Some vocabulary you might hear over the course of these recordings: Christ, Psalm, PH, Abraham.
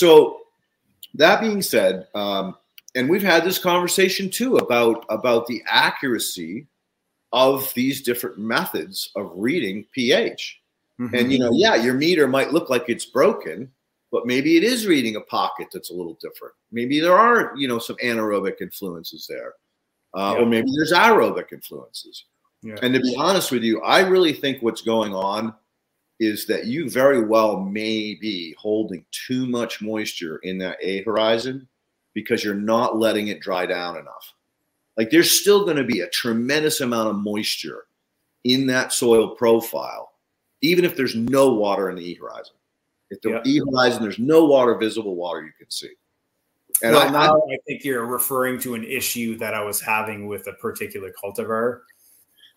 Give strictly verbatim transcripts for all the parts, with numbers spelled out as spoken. So that being said, um, and we've had this conversation too about, about the accuracy of these different methods of reading pH. Mm-hmm. And, you know, yeah, your meter might look like it's broken, but maybe it is reading a pocket that's a little different. Maybe there are, you know, some anaerobic influences there, uh, yeah. or maybe there's aerobic influences. Yeah. And to be honest with you, I really think what's going on is that you very well may be holding too much moisture in that A horizon because you're not letting it dry down enough. Like, there's still going to be a tremendous amount of moisture in that soil profile, even if there's no water in the E horizon. If the yeah. E horizon, there's no water, visible water you can see. And well, I, now I think you're referring to an issue that I was having with a particular cultivar.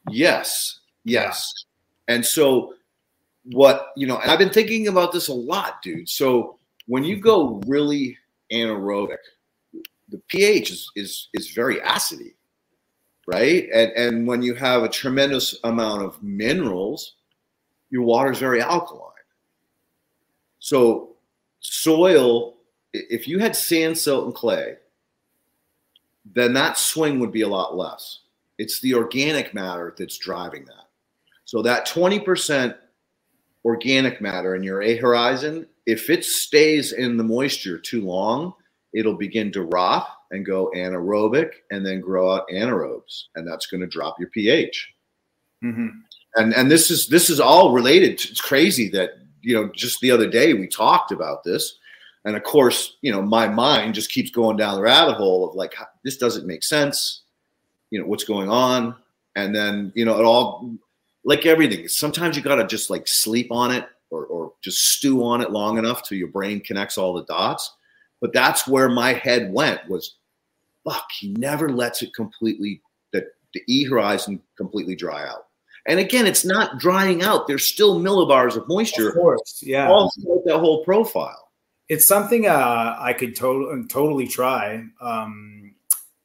Yes, yes. Yeah. And so what, you know, and I've been thinking about this a lot, dude. So when you go really anaerobic, the pH is is, is very acidy, right? And and when you have a tremendous amount of minerals, your water is very alkaline. So soil, if you had sand, silt, and clay, then that swing would be a lot less. It's the organic matter that's driving that. So that twenty percent organic matter in your A horizon, if it stays in the moisture too long, it'll begin to rot and go anaerobic and then grow out anaerobes. And that's going to drop your pH. Mm-hmm. And and this is this is all related to, it's crazy that, you know, just the other day we talked about this. And of course, you know, my mind just keeps going down the rabbit hole of like, this doesn't make sense. You know, what's going on? And then, you know, it all, like everything, sometimes you got to just like sleep on it or, or just stew on it long enough till your brain connects all the dots. But that's where my head went was, fuck, he never lets it completely, the, the E horizon completely dry out. And again, it's not drying out. There's still millibars of moisture. Of course, yeah. All throughout that whole profile. It's something uh, I could to- totally try. Um,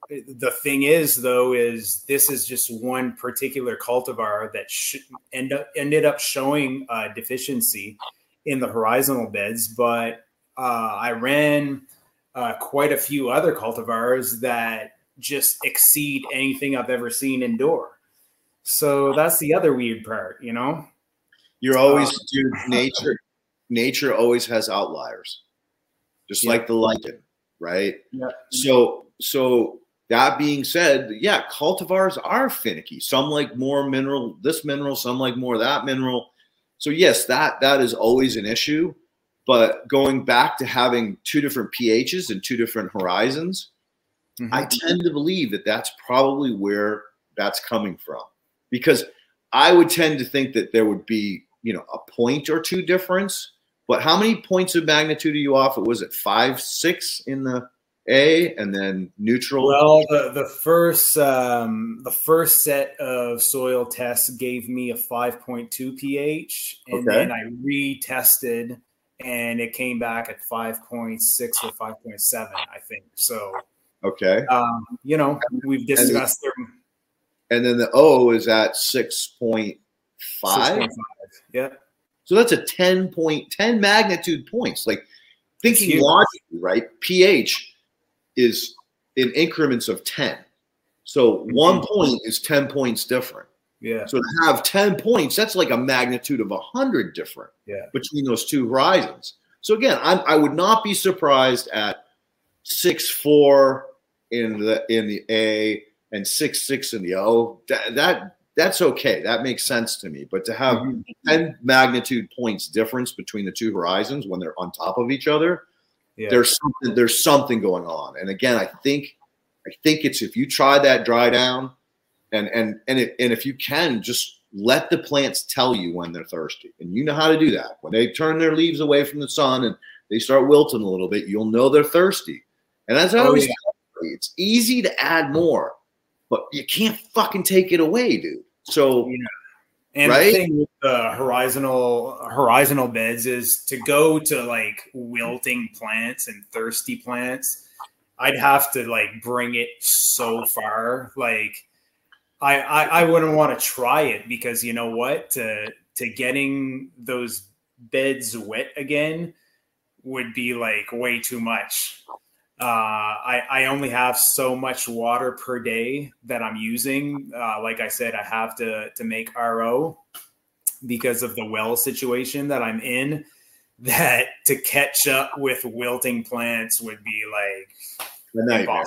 the thing is, though, is this is just one particular cultivar that sh- end up, ended up showing uh, deficiency in the horizontal beds, but Uh, I ran uh, quite a few other cultivars that just exceed anything I've ever seen indoor. So that's the other weird part, you know? You're always, um, dude, nature Nature always has outliers, just yeah. like the lichen, right? Yeah. So, so that being said, yeah, cultivars are finicky. Some like more mineral, this mineral, some like more that mineral. So yes, that that is always an issue. But going back to having two different pHs and two different horizons, mm-hmm. I tend to believe that that's probably where that's coming from. Because I would tend to think that there would be, you know, a point or two difference. But how many points of magnitude are you off? It was at five, six in the A, and then neutral. Well, the the first um, the first set of soil tests gave me a five point two pH, and okay. then I retested. And it came back at five point six or five point seven, I think. So, okay. Um, you know, we've discussed them. And then the O is at six point five. six point five Yeah. So that's a ten point ten magnitude points. Like, thinking logically, right? pH is in increments of ten. So mm-hmm. one point is ten points different. Yeah. So to have ten points, that's like a magnitude of one hundred different yeah. between those two horizons. So again, I'm, I would not be surprised at six four in the in the A and six six in the O. That, that that's okay. That makes sense to me. But to have mm-hmm. ten magnitude points difference between the two horizons when they're on top of each other, yeah. there's something, there's something going on. And again, I think I think it's if you try that dry down. And and and if, and if you can, just let the plants tell you when they're thirsty. And you know how to do that. When they turn their leaves away from the sun and they start wilting a little bit, you'll know they're thirsty. And as I always tell you, it's easy to add more, but you can't fucking take it away, dude. So, yeah. And right? the thing with the horizontal, horizontal beds is to go to like wilting plants and thirsty plants, I'd have to like bring it so far, like. I, I, I wouldn't want to try it because you know what, to to getting those beds wet again, would be like way too much. Uh, I, I only have so much water per day that I'm using. Uh, like I said, I have to, to make R O because of the well situation that I'm in, that to catch up with wilting plants would be like impossible.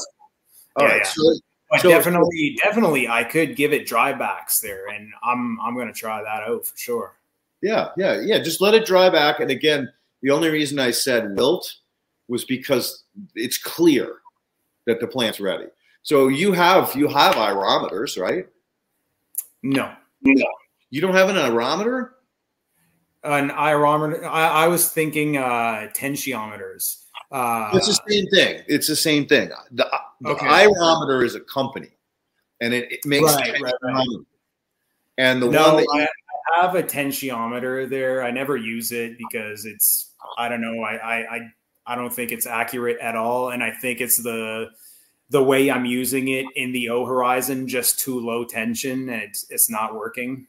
All yeah, right. Yeah. So, but so definitely, so- definitely I could give it dry backs there, and I'm, I'm going to try that out for sure. Yeah. Yeah. Yeah. Just let it dry back. And again, the only reason I said wilt was because it's clear that the plant's ready. So you have, you have aerometers, right? No, no. You don't have an aerometer? An aerometer. I, I was thinking uh, tensiometers. Uh, it's the same thing. It's the same thing. The, okay. the aerometer is a company, and it, it makes right, right, right. And the no, one that you- I have a tensiometer there. I never use it because it's, I don't know. I, I, I I don't think it's accurate at all. And I think it's the the way I'm using it in the O horizon, just too low tension, and it's, it's not working.